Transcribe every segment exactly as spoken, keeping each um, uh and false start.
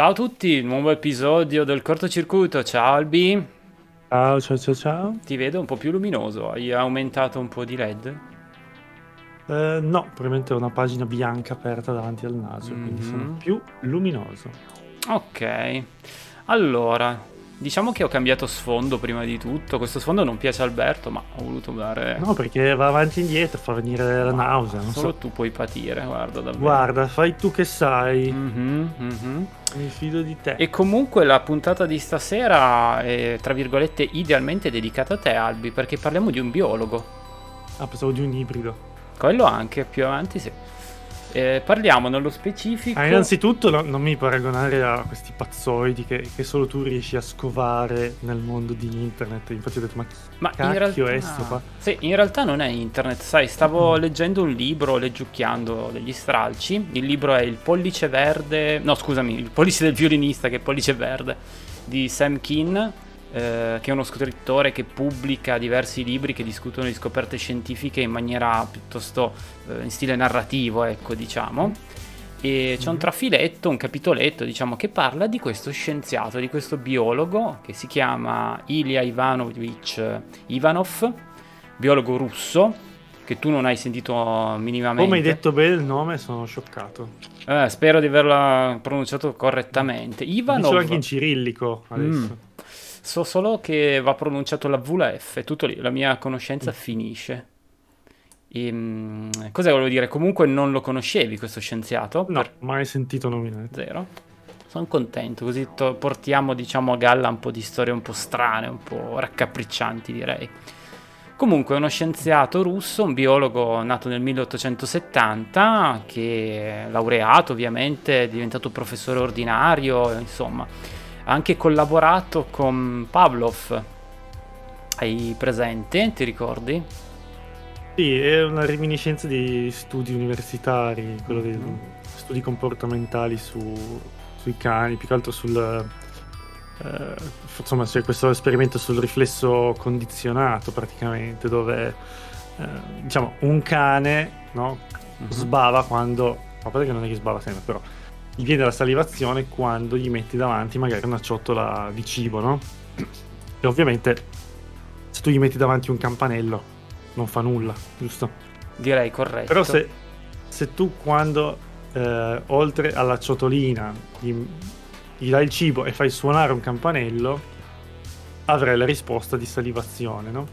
Ciao a tutti, nuovo episodio del cortocircuito. Ciao Albi. Ciao, ciao, ciao, ciao. Ti vedo un po' più luminoso, hai aumentato un po' di L E D? Eh, no, probabilmente ho una pagina bianca aperta davanti al naso, mm-hmm. quindi sono più luminoso. Ok, allora, diciamo che ho cambiato sfondo prima di tutto. Questo sfondo non piace a Alberto, ma ho voluto dare... No, perché va avanti e indietro, fa venire la nausea. Non solo so. Tu puoi patire, guarda davvero. Guarda, fai tu che sai. Mm-hmm, mm-hmm. Mi fido di te. E comunque la puntata di stasera è, tra virgolette, idealmente dedicata a te, Albi, perché parliamo di un biologo. Ah, pensavo di un ibrido. Quello anche, più avanti sì. Eh, parliamo nello specifico... Ah, innanzitutto no, non mi paragonare a questi pazzoidi che, che solo tu riesci a scovare nel mondo di internet. Infatti ho detto, ma chi ma cacchio in realtà... è sto qua? Sì, in realtà non è internet, sai, stavo mm. leggendo un libro, leggiucchiando degli stralci. Il libro è Il pollice verde... No, scusami, Il pollice del violinista, che è Pollice verde, di Sam Keen, eh, che è uno scrittore che pubblica diversi libri che discutono di scoperte scientifiche in maniera piuttosto eh, in stile narrativo, ecco, diciamo. E c'è un trafiletto, un capitoletto, diciamo, che parla di questo scienziato, di questo biologo che si chiama Ilya Ivanovich Ivanov, biologo russo, che tu non hai sentito minimamente. Come hai detto bene il nome, sono scioccato. Eh, spero di averla pronunciato correttamente. Ivanov. Dicevo anche in cirillico adesso. Mm. So solo che va pronunciato la V, la F, tutto lì, la mia conoscenza finisce. E, cosa volevo dire? Comunque non lo conoscevi questo scienziato? No, per... mai sentito nominare. Zero. Sono contento, così to- portiamo diciamo a galla un po' di storie un po' strane, un po' raccapriccianti direi. Comunque è uno scienziato russo, un biologo nato nel milleottocentosettanta, che è laureato ovviamente, è diventato professore ordinario, insomma... Ha anche collaborato con Pavlov. Hai presente? Ti ricordi? Sì, è una reminiscenza di studi universitari, quello mm-hmm. dei studi comportamentali su, sui cani, più che altro sul eh, insomma, c'è questo esperimento sul riflesso condizionato praticamente, dove eh, diciamo un cane, no, mm-hmm. sbava quando, a parte che non è che sbava sempre, però gli viene la salivazione quando gli metti davanti magari una ciotola di cibo, no? E ovviamente se tu gli metti davanti un campanello non fa nulla, giusto? Direi corretto. Però se, se tu quando eh, oltre alla ciotolina gli, gli dai il cibo e fai suonare un campanello, avrai la risposta di salivazione, no?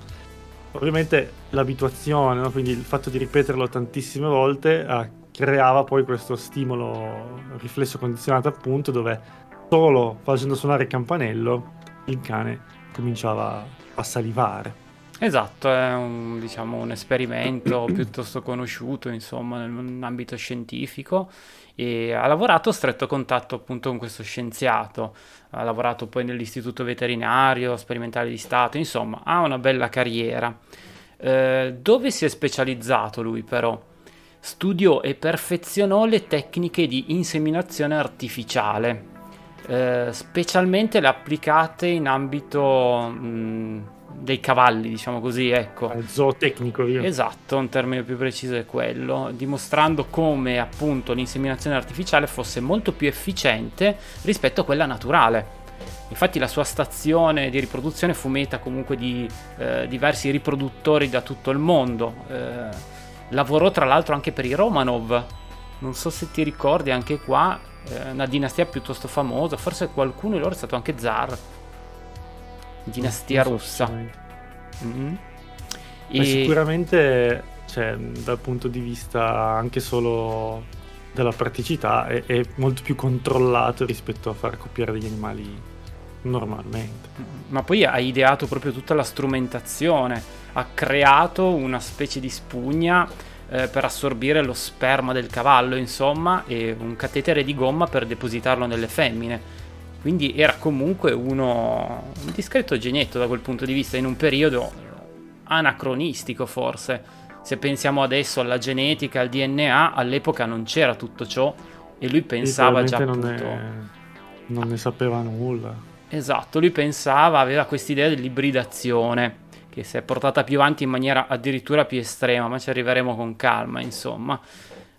Ovviamente l'abituazione, no? Quindi il fatto di ripeterlo tantissime volte ha creava poi questo stimolo riflesso condizionato, appunto, dove solo facendo suonare il campanello il cane cominciava a salivare. Esatto, è un, diciamo, un esperimento piuttosto conosciuto, insomma, nell'ambito scientifico, e ha lavorato a stretto contatto appunto con questo scienziato, ha lavorato poi nell'istituto veterinario sperimentale di Stato, insomma, ha una bella carriera. Eh, dove si è specializzato lui però? Studiò e perfezionò le tecniche di inseminazione artificiale, eh, specialmente le applicate in ambito mh, dei cavalli, diciamo così, ecco. Al zootecnico, io. Esatto, un termine più preciso è quello, dimostrando come appunto l'inseminazione artificiale fosse molto più efficiente rispetto a quella naturale. Infatti la sua stazione di riproduzione fu meta comunque di eh, diversi riproduttori da tutto il mondo, eh, lavorò tra l'altro anche per i Romanov, non so se ti ricordi anche qua, eh, una dinastia piuttosto famosa, forse qualcuno di loro è stato anche zar, dinastia so russa. Mm-hmm. E... sicuramente, cioè, dal punto di vista anche solo della praticità è, è molto più controllato rispetto a far copiare degli animali normalmente. Ma poi ha ideato proprio tutta la strumentazione, ha creato una specie di spugna eh, per assorbire lo sperma del cavallo, insomma, e un catetere di gomma per depositarlo nelle femmine, quindi era comunque uno un discreto genietto da quel punto di vista, in un periodo anacronistico forse, se pensiamo adesso alla genetica, al D N A, all'epoca non c'era tutto ciò e lui pensava già non appunto ne... non ah. ne sapeva nulla. Esatto, lui pensava, aveva quest'idea dell'ibridazione, che si è portata più avanti in maniera addirittura più estrema, ma ci arriveremo con calma, insomma.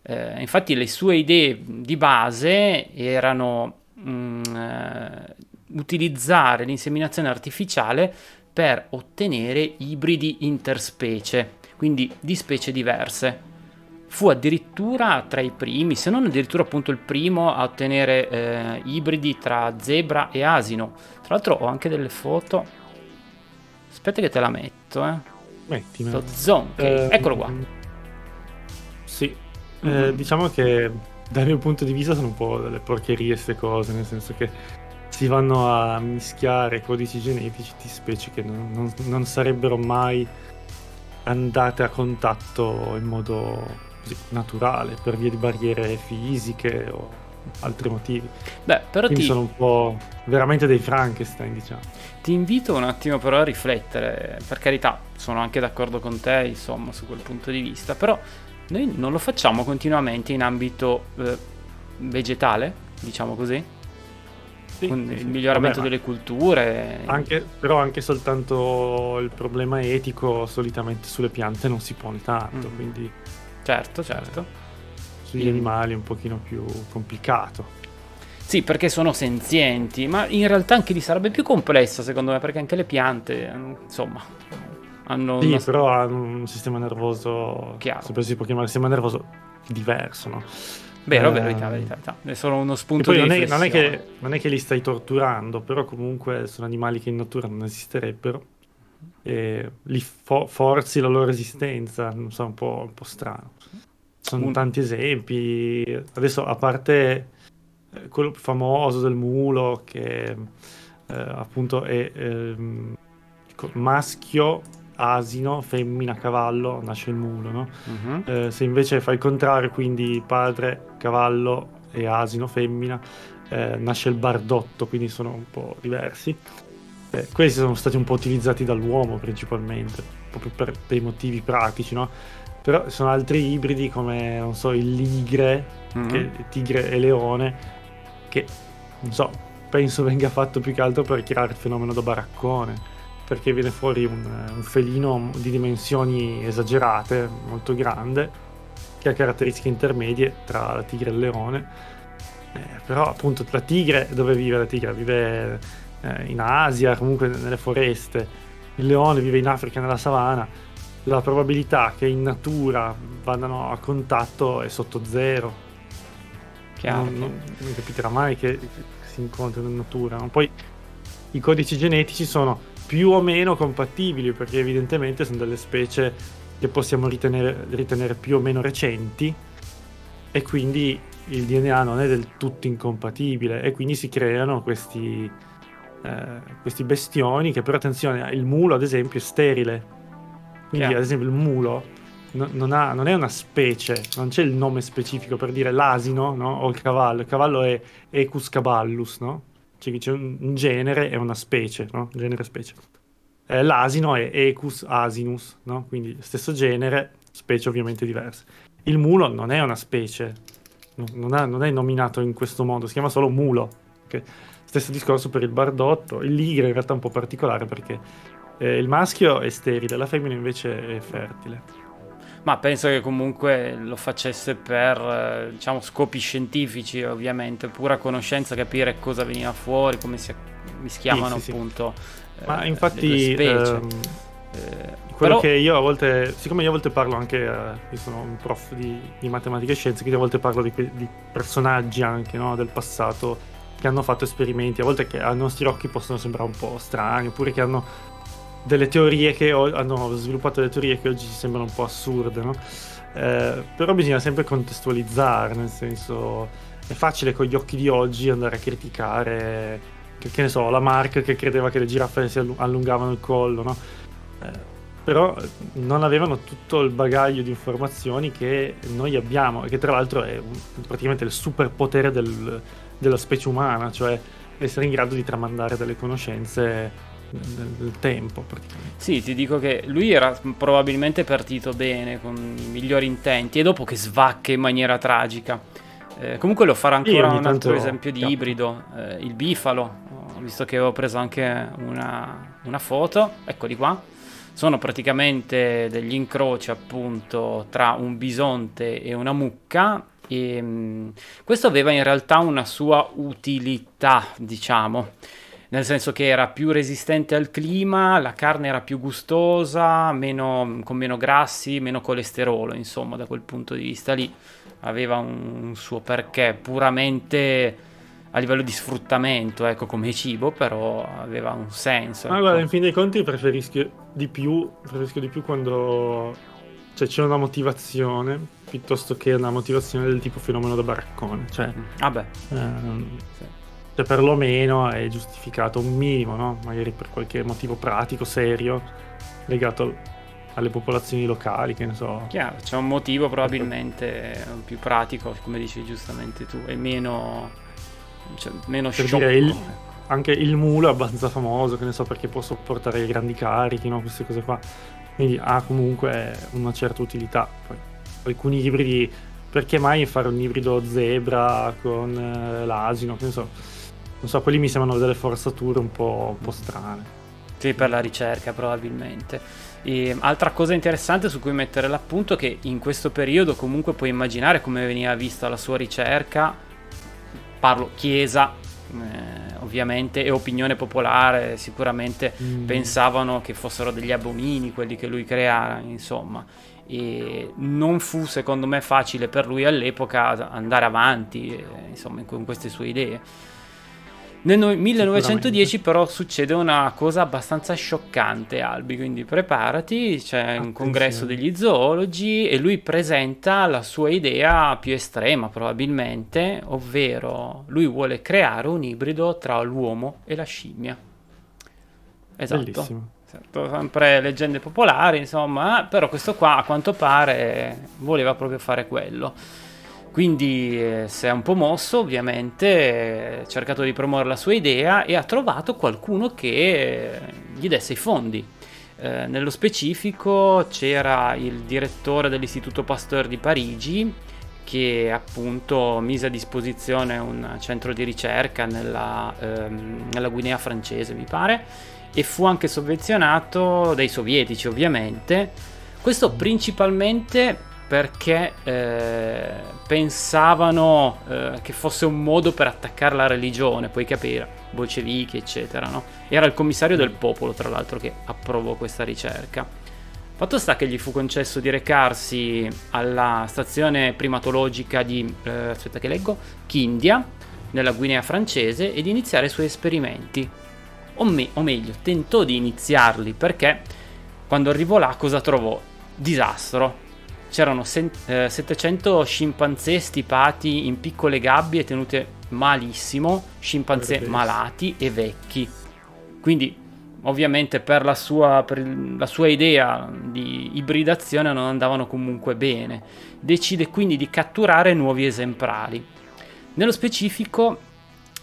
Eh, infatti le sue idee di base erano mh, eh, utilizzare l'inseminazione artificiale per ottenere ibridi interspecie, quindi di specie diverse. Fu addirittura tra i primi, se non addirittura appunto il primo, a ottenere eh, ibridi tra zebra e asino. Tra l'altro ho anche delle foto, aspetta che te la metto, eh. Mettimi. Sto zonk, eh, eccolo qua. Sì, mm-hmm. eh, diciamo che dal mio punto di vista sono un po' delle porcherie ste cose, nel senso che si vanno a mischiare codici genetici di specie che non, non, non sarebbero mai andate a contatto in modo naturale per via di barriere fisiche o altri motivi. Beh, però quindi ti sono un po' veramente dei Frankenstein, diciamo. Ti invito un attimo però a riflettere, per carità, sono anche d'accordo con te, insomma, su quel punto di vista, però noi non lo facciamo continuamente in ambito eh, vegetale, diciamo così, sì, con sì, il miglioramento vabbè, delle culture. Anche, però anche soltanto il problema etico solitamente sulle piante non si pone tanto, mm. quindi certo, certo. Sugli animali è un pochino più complicato. Sì, perché sono senzienti, ma in realtà anche lì sarebbe più complesso, secondo me, perché anche le piante, insomma, hanno Sì, una... però hanno un sistema nervoso, chiaro, se si può chiamare sistema nervoso diverso, no? Vero, eh, verità, verità, verità. È solo uno spunto di non è, non è che non è che li stai torturando, però comunque sono animali che in natura non esisterebbero. E li fo- forzi la loro esistenza, non so, un po', un po' strano. Sono un... tanti esempi. Adesso, a parte eh, quello più famoso del mulo, che eh, appunto è eh, maschio, asino, femmina, cavallo, nasce il mulo, no? Uh-huh. Eh, se invece fai il contrario, quindi padre, cavallo e asino, femmina, eh, nasce il bardotto, quindi sono un po' diversi. Eh, questi sono stati un po' utilizzati dall'uomo principalmente, proprio per dei motivi pratici, no? Però ci sono altri ibridi come, non so, il ligre, mm-hmm. che, tigre e leone, che, non so, penso venga fatto più che altro per creare il fenomeno da baraccone, perché viene fuori un, un felino di dimensioni esagerate, molto grande, che ha caratteristiche intermedie tra la tigre e il leone. Eh, però appunto la tigre, dove vive la tigre? Vive in Asia, comunque nelle foreste. Il leone vive in Africa, nella savana. La probabilità che in natura vadano a contatto è sotto zero. Chiaro. Non, non, non capiterà mai che si incontrano in natura. Poi i codici genetici sono più o meno compatibili, perché evidentemente sono delle specie che possiamo ritenere, ritenere più o meno recenti, e quindi il D N A non è del tutto incompatibile, e quindi si creano questi Eh, questi bestioni che, però attenzione, il mulo ad esempio è sterile, quindi yeah. ad esempio il mulo no, non, ha, non è una specie, non c'è il nome specifico per dire l'asino, no? O il cavallo, il cavallo è Equus caballus, no? Cioè, c'è un, un genere e una specie, no? Genere specie. Eh, l'asino è Equus asinus, no? Quindi stesso genere, specie ovviamente diverse. Il mulo non è una specie, non, ha, non è nominato in questo modo, si chiama solo mulo, okay? Stesso discorso per il bardotto. Il ligre in realtà è un po' particolare, perché eh, il maschio è sterile, la femmina invece è fertile. Ma penso che comunque lo facesse per eh, diciamo scopi scientifici, ovviamente, pura conoscenza, capire cosa veniva fuori, come si mischiavano, sì, sì, appunto. Sì. Eh, Ma infatti ehm, eh, quello però... che io a volte, siccome io a volte parlo anche, eh, io sono un prof di, di matematica e scienze, quindi a volte parlo di, di personaggi anche, no, del passato, che hanno fatto esperimenti, a volte che ai nostri occhi possono sembrare un po' strani, oppure che hanno delle teorie che o- hanno sviluppato delle teorie che oggi ci sembrano un po' assurde, no? Eh, però bisogna sempre contestualizzare, nel senso, è facile con gli occhi di oggi andare a criticare, che, che ne so, Lamarck, che credeva che le giraffe si allungavano il collo, no? Eh, però non avevano tutto il bagaglio di informazioni che noi abbiamo, e che tra l'altro è un, praticamente il superpotere del della specie umana, cioè essere in grado di tramandare delle conoscenze nel tempo, praticamente. Sì, ti dico che lui era probabilmente partito bene, con i migliori intenti, e dopo che svacca in maniera tragica. Eh, comunque lo farà ancora un altro esempio di ibrido, eh, il bifalo, visto che avevo preso anche una, una foto, eccoli qua. Sono praticamente degli incroci, appunto, tra un bisonte e una mucca, E, mh, questo aveva in realtà una sua utilità, diciamo, nel senso che era più resistente al clima, la carne era più gustosa, meno, con meno grassi, meno colesterolo, insomma, da quel punto di vista lì aveva un, un suo perché, puramente a livello di sfruttamento, ecco, come cibo, però aveva un senso. Ma ecco, guarda, in fin dei conti preferisco di più, preferisco di più quando, cioè, c'è una motivazione piuttosto che una motivazione del tipo fenomeno da baraccone, cioè, ah beh, ehm, sì. Cioè, perlomeno è giustificato un minimo, no? Magari per qualche motivo pratico, serio, legato alle popolazioni locali, che ne so. Chiaro, c'è un motivo probabilmente più pratico, come dici giustamente tu, e meno... Cioè, meno per dire, il, anche il mulo è abbastanza famoso, che ne so, perché può sopportare grandi carichi, no? Queste cose qua, quindi ha comunque una certa utilità. Poi, alcuni ibridi, perché mai fare un ibrido zebra con eh, l'asino, che ne so, non so, quelli mi sembrano delle forzature un po', un po' strane. Sì, per la ricerca probabilmente. E, altra cosa interessante su cui mettere l'appunto è che in questo periodo comunque puoi immaginare come veniva vista la sua ricerca. Parlo chiesa, eh, ovviamente, e opinione popolare, sicuramente mm. pensavano che fossero degli abomini quelli che lui creava, insomma, e non fu secondo me facile per lui all'epoca andare avanti, eh, insomma, con queste sue idee. Nel no- millenovecentodieci però succede una cosa abbastanza scioccante, Albi, quindi preparati, c'è Attenzione. un congresso degli zoologi e lui presenta la sua idea più estrema probabilmente, ovvero lui vuole creare un ibrido tra l'uomo e la scimmia. Esatto. Bellissimo. Certo, sempre leggende popolari, insomma, però questo qua a quanto pare voleva proprio fare quello. Quindi eh, si è un po' mosso, ovviamente, ha eh, cercato di promuovere la sua idea e ha trovato qualcuno che eh, gli desse i fondi. Eh, nello specifico c'era il direttore dell'Istituto Pasteur di Parigi, che appunto mise a disposizione un centro di ricerca nella, ehm, nella Guinea francese, mi pare, e fu anche sovvenzionato dai sovietici, ovviamente. Questo principalmente perché eh, pensavano eh, che fosse un modo per attaccare la religione, puoi capire, bolscevichi, eccetera, no? Era il commissario del popolo, tra l'altro, che approvò questa ricerca. Fatto sta che gli fu concesso di recarsi alla stazione primatologica di, eh, aspetta che leggo, Kindia, nella Guinea francese, e di iniziare i suoi esperimenti. O, me- o meglio, tentò di iniziarli, perché quando arrivò là cosa trovò? Disastro. C'erano settecento scimpanzé stipati in piccole gabbie tenute malissimo, scimpanzé malati e vecchi. Quindi ovviamente per la sua, per la sua idea di ibridazione non andavano comunque bene. Decide quindi di catturare nuovi esemplari. Nello specifico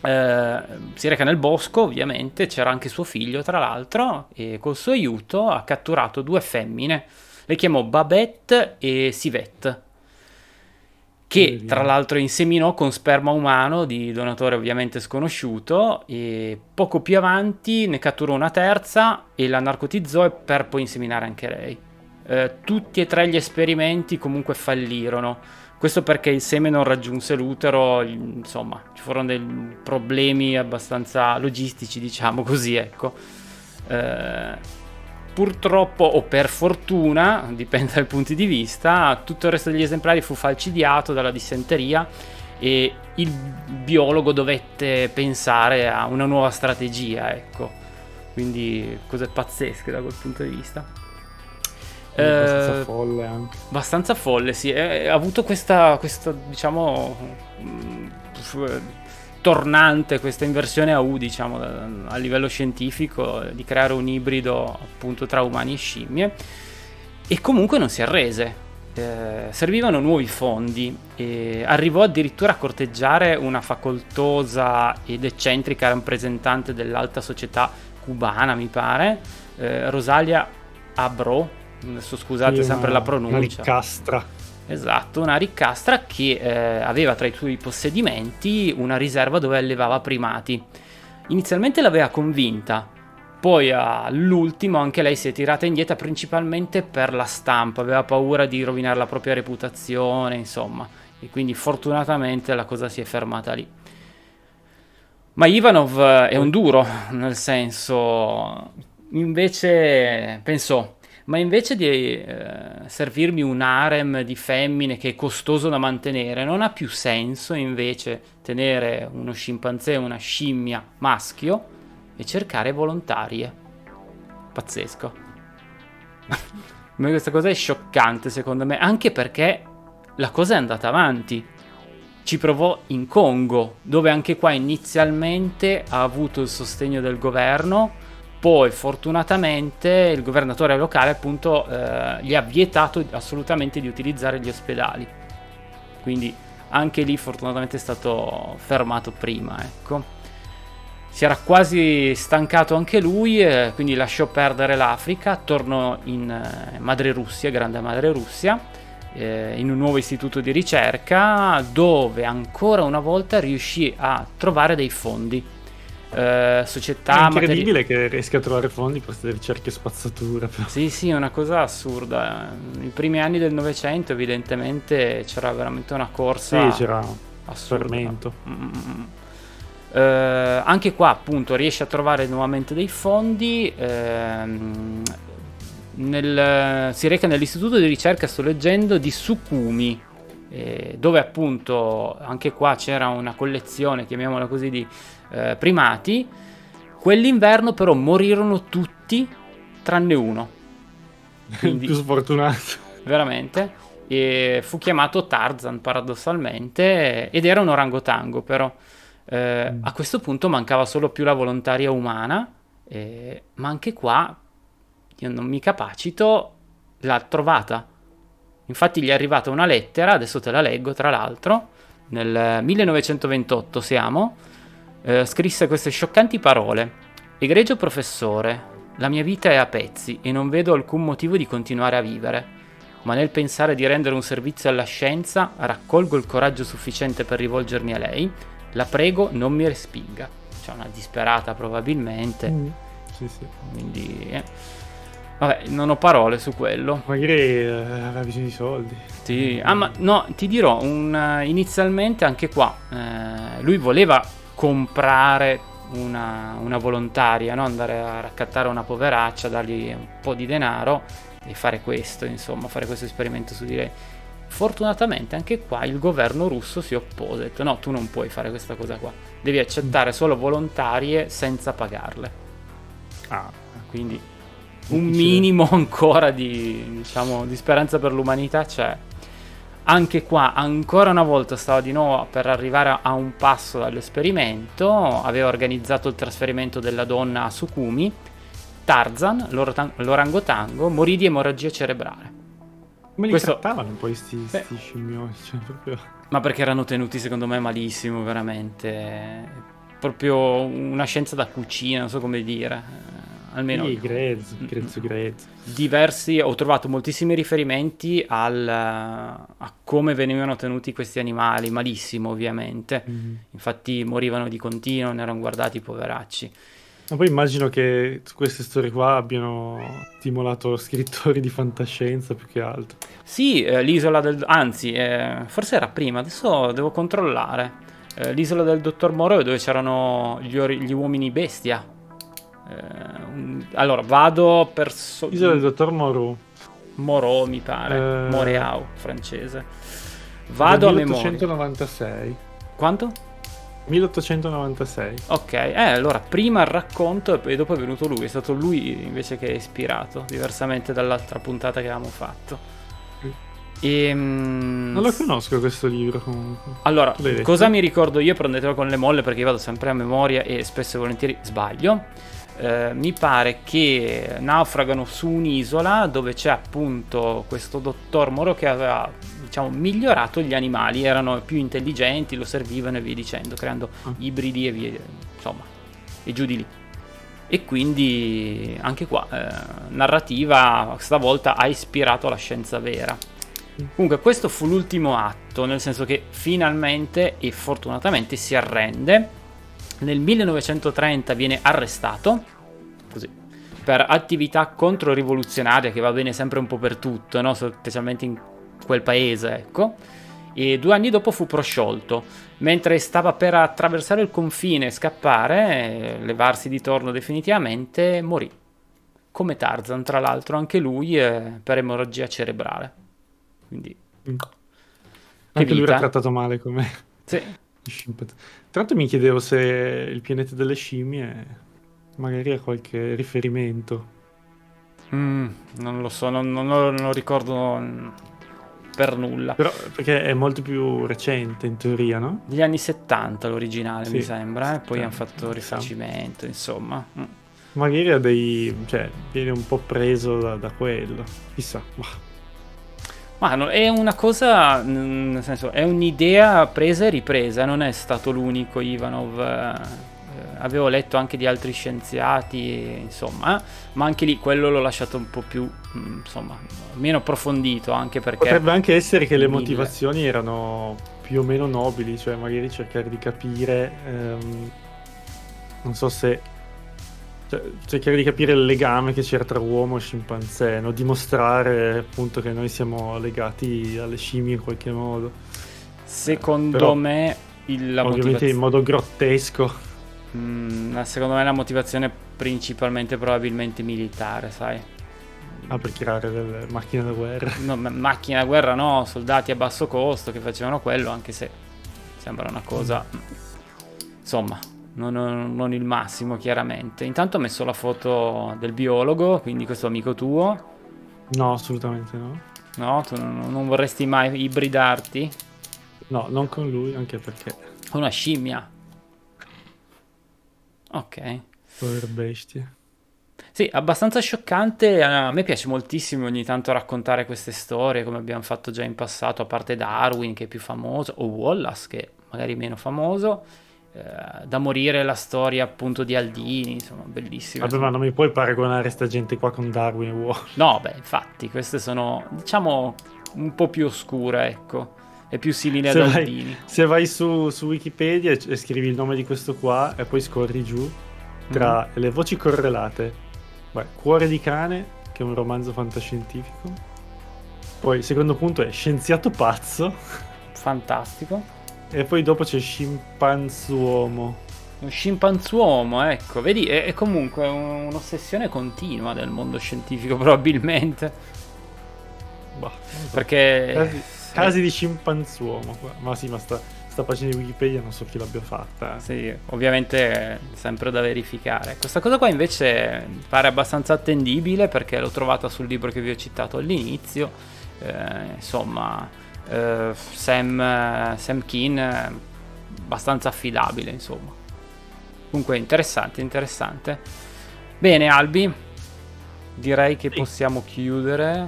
eh, si reca nel bosco, ovviamente, c'era anche suo figlio tra l'altro, e col suo aiuto ha catturato due femmine. Le chiamò Babette e Sivette, che tra l'altro inseminò con sperma umano di donatore ovviamente sconosciuto, e poco più avanti ne catturò una terza e la narcotizzò per poi inseminare anche lei. Eh, tutti e tre gli esperimenti comunque fallirono, questo perché il seme non raggiunse l'utero, insomma ci furono dei problemi abbastanza logistici, diciamo così, ecco. Eh, Purtroppo, o per fortuna, dipende dai punti di vista, tutto il resto degli esemplari fu falcidiato dalla dissenteria e il biologo dovette pensare a una nuova strategia, ecco. Quindi cose pazzesche da quel punto di vista. Eh, abbastanza folle anche. Abbastanza folle, sì. Ha avuto questa, questa diciamo, tornante, questa inversione a U, diciamo, a livello scientifico, di creare un ibrido appunto tra umani e scimmie, e comunque non si arrese. Eh, servivano nuovi fondi e arrivò addirittura a corteggiare una facoltosa ed eccentrica rappresentante dell'alta società cubana, mi pare, eh, Rosalia Abro, adesso scusate sì, sempre la pronuncia. Alcastra. Esatto, una ricastra che eh, aveva tra i suoi possedimenti una riserva dove allevava primati. Inizialmente l'aveva convinta, poi all'ultimo anche lei si è tirata indietro, principalmente per la stampa, aveva paura di rovinare la propria reputazione, insomma, e quindi fortunatamente la cosa si è fermata lì. Ma Ivanov è un duro, nel senso, invece pensò, ma invece di eh, servirmi un harem di femmine che è costoso da mantenere, non ha più senso invece tenere uno scimpanzé, una scimmia maschio e cercare volontarie. Pazzesco. Questa cosa è scioccante secondo me, anche perché la cosa è andata avanti. Ci provò in Congo, dove anche qua inizialmente ha avuto il sostegno del governo. Poi fortunatamente il governatore locale appunto eh, gli ha vietato assolutamente di utilizzare gli ospedali, quindi anche lì fortunatamente è stato fermato prima, ecco. Si era quasi stancato anche lui, eh, quindi lasciò perdere l'Africa, tornò in eh, Madre Russia, grande Madre Russia, eh, in un nuovo istituto di ricerca dove ancora una volta riuscì a trovare dei fondi. Eh, società, è incredibile materi- che riesca a trovare fondi per queste ricerche spazzatura. Sì, sì, è una cosa assurda. Nei primi anni del Novecento evidentemente c'era veramente una corsa. Sì, c'era assurda. Fermento. Eh, anche qua appunto riesce a trovare nuovamente dei fondi. Ehm, nel, si reca nell'istituto di ricerca, sto leggendo, di Sukumi, eh, dove appunto anche qua c'era una collezione, chiamiamola così, di Eh, primati. Quell'inverno però morirono tutti tranne uno, il più sfortunato veramente, e fu chiamato Tarzan paradossalmente, ed era un orangotango però eh, mm. A questo punto mancava solo più la volontaria umana, eh, ma anche qua io non mi capacito, l'ha trovata. Infatti gli è arrivata una lettera, adesso te la leggo, tra l'altro nel millenovecentoventotto siamo. Uh, scrisse queste scioccanti parole: "Egregio professore, la mia vita è a pezzi e non vedo alcun motivo di continuare a vivere, ma nel pensare di rendere un servizio alla scienza raccolgo il coraggio sufficiente per rivolgermi a lei, la prego non mi respinga". C'è una disperata probabilmente. Mm. Sì, sì. Quindi eh. Vabbè, non ho parole su quello. Magari eh, aveva bisogno di soldi. Sì. Mm. Ah, ma no, ti dirò, un, inizialmente anche qua eh, lui voleva comprare una, una volontaria, no? Andare a raccattare una poveraccia, dargli un po' di denaro e fare questo, insomma, fare questo esperimento su di lei. Fortunatamente anche qua il governo russo si oppose, ha detto no, tu non puoi fare questa cosa qua, devi accettare solo volontarie senza pagarle. Ah, quindi un minimo ancora di, diciamo, di speranza per l'umanità c'è. Anche qua, ancora una volta, stava di nuovo per arrivare a un passo dall'esperimento. Aveva organizzato il trasferimento della donna a Sukumi. Tarzan, l'or- l'orangotango, morì di emorragia cerebrale. Ma li questo... trattavano un po' questi scimmioni, cioè, proprio... Ma perché erano tenuti, secondo me, malissimo, veramente. Proprio una scienza da cucina, non so come dire... Almeno sì, grezzo, grezzo, grezzo. Diversi, ho trovato moltissimi riferimenti al, a come venivano tenuti questi animali, malissimo ovviamente, mm-hmm. Infatti morivano di continuo, ne erano guardati poveracci. Ma poi immagino che queste storie qua abbiano stimolato scrittori di fantascienza più che altro. Sì, eh, l'isola del... anzi, eh, forse era prima, adesso devo controllare, eh, l'isola del dottor Moreau, dove c'erano gli, or- gli uomini bestia. Allora vado per so- Isola del dottor Moreau Moreau mi pare eh... Moreau, francese. Vado a memoria. milleottocentonovantasei. Quanto? milleottocentonovantasei. Ok, eh, allora prima il racconto e dopo è venuto lui. È stato lui invece che è ispirato, diversamente dall'altra puntata che avevamo fatto. E, mm, non lo conosco questo libro comunque. Allora, cosa mi ricordo io, prendetelo con le molle perché io vado sempre a memoria e spesso e volentieri sbaglio. Uh, mi pare che naufragano su un'isola dove c'è appunto questo dottor Moreau che aveva, diciamo, migliorato gli animali, erano più intelligenti, lo servivano e via dicendo, creando ah. ibridi e via, insomma, e giù di lì. E quindi anche qua eh, narrativa stavolta ha ispirato la scienza vera. Comunque questo fu l'ultimo atto, nel senso che finalmente e fortunatamente si arrende. Nel millenovecentotrenta viene arrestato, così, per attività controrivoluzionaria, che va bene sempre un po' per tutto, no? Specialmente in quel paese, ecco. e due anni dopo fu prosciolto. Mentre stava per attraversare il confine e scappare, levarsi di torno definitivamente, morì. Come Tarzan, tra l'altro, anche lui eh, per emorragia cerebrale. Quindi... Mm. Anche vita. Lui era trattato male come... Sì. Tra l'altro mi chiedevo se il pianeta delle scimmie magari ha qualche riferimento. Mm, non lo so, non, non, non lo ricordo per nulla. Però perché è molto più recente in teoria, no? Gli anni settanta l'originale, sì, mi sembra, settanta, e poi hanno fatto rifacimento, insomma. Mm. Magari ha dei... cioè viene un po' preso da, da quello, chissà, ma... Ma è una cosa, nel senso, è un'idea presa e ripresa, non è stato l'unico Ivanov, eh, avevo letto anche di altri scienziati, insomma, eh, ma anche lì quello l'ho lasciato un po' più, insomma, meno approfondito, anche perché... Potrebbe anche essere che le motivazioni erano più o meno nobili, cioè magari cercare di capire, ehm, non so se... Cioè, cercare di capire il legame che c'era tra uomo e scimpanzé, no? Dimostrare appunto che noi siamo legati alle scimmie in qualche modo. Secondo eh, però, me il, la ovviamente motivazione... in modo grottesco. Mm, secondo me la motivazione è principalmente probabilmente militare, sai? Ah, per creare delle macchine da guerra. No, ma macchine da guerra no, soldati a basso costo che facevano quello, anche se sembra una cosa... Mm. Insomma... Non, non, non il massimo, chiaramente. Intanto ho messo la foto del biologo, quindi questo amico tuo. No, assolutamente no. No, tu non, non vorresti mai ibridarti? No, non con lui, anche perché è una scimmia. Ok. Povere bestie. Sì, abbastanza scioccante. A me piace moltissimo ogni tanto raccontare queste storie, come abbiamo fatto già in passato, a parte Darwin, che è più famoso, o Wallace, che è magari meno famoso. Da morire la storia appunto di Aldini, insomma, bellissima. Vabbè, ma non mi puoi paragonare sta gente qua con Darwin e Wallace. No, beh, infatti, queste sono, diciamo, un po' più oscure, ecco. È più simile se ad vai, Aldini. Se vai su, su Wikipedia e, e scrivi il nome di questo qua e poi scorri giù tra mm-hmm. le voci correlate, beh, Cuore di cane, che è un romanzo fantascientifico. Poi il secondo punto è Scienziato pazzo. Fantastico. E poi dopo c'è scimpanzuomo. Un scimpanzuomo, ecco. Vedi, è, è comunque un'ossessione continua del mondo scientifico, probabilmente. Bah, so. Perché casi, casi di scimpanzuomo. Ma sì, ma sta, sta pagina di Wikipedia non so chi l'abbia fatta. Sì, ovviamente è sempre da verificare. Questa cosa qua invece pare abbastanza attendibile, perché l'ho trovata sul libro che vi ho citato all'inizio. Eh, insomma... Uh, Sam, uh, Sam Keen uh, abbastanza affidabile, insomma. Comunque interessante, interessante. Bene, Albi, direi che sì. possiamo chiudere.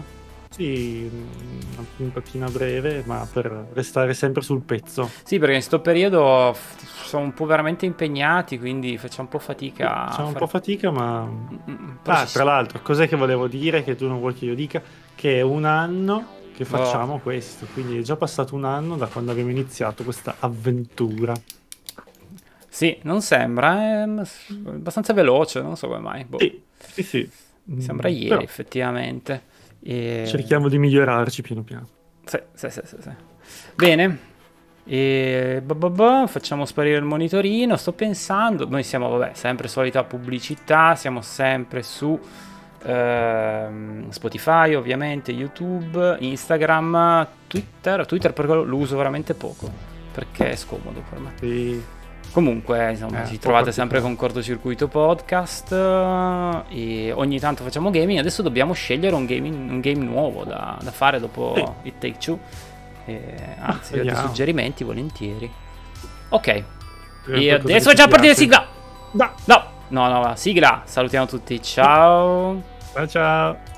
Sì, una puntatina breve, ma per restare sempre sul pezzo. Sì, perché in sto periodo f- sono un po' veramente impegnati, quindi facciamo un po' fatica. Sì, facciamo far... un po' fatica, ma ah, tra l'altro, cos'è che volevo dire che tu non vuoi che io dica? Che è un anno che facciamo oh. questo, quindi è già passato un anno da quando abbiamo iniziato questa avventura. Sì, non sembra, è abbastanza veloce, non so come mai. Boh. Sì, sì, sì. Sembra ieri, però, effettivamente. E... cerchiamo di migliorarci piano piano. Sì, sì, sì, sì, sì. Bene, e... bah, bah, bah, facciamo sparire il monitorino, sto pensando, noi siamo vabbè, sempre solita pubblicità, siamo sempre su... Uh, Spotify, ovviamente, YouTube, Instagram, Twitter. Twitter per quello lo uso veramente poco, perché è scomodo per me. Sì. Comunque, insomma, eh, ci trovate sempre con Cortocircuito Podcast. E ogni tanto facciamo gaming. Adesso dobbiamo scegliere un, gaming, un game nuovo da, da fare dopo sì. It Take Two. E, anzi, ah, dei suggerimenti volentieri. Ok, e e adesso è già partita la sigla. No, no. No, no, sigla, salutiamo tutti, ciao. Ciao ciao.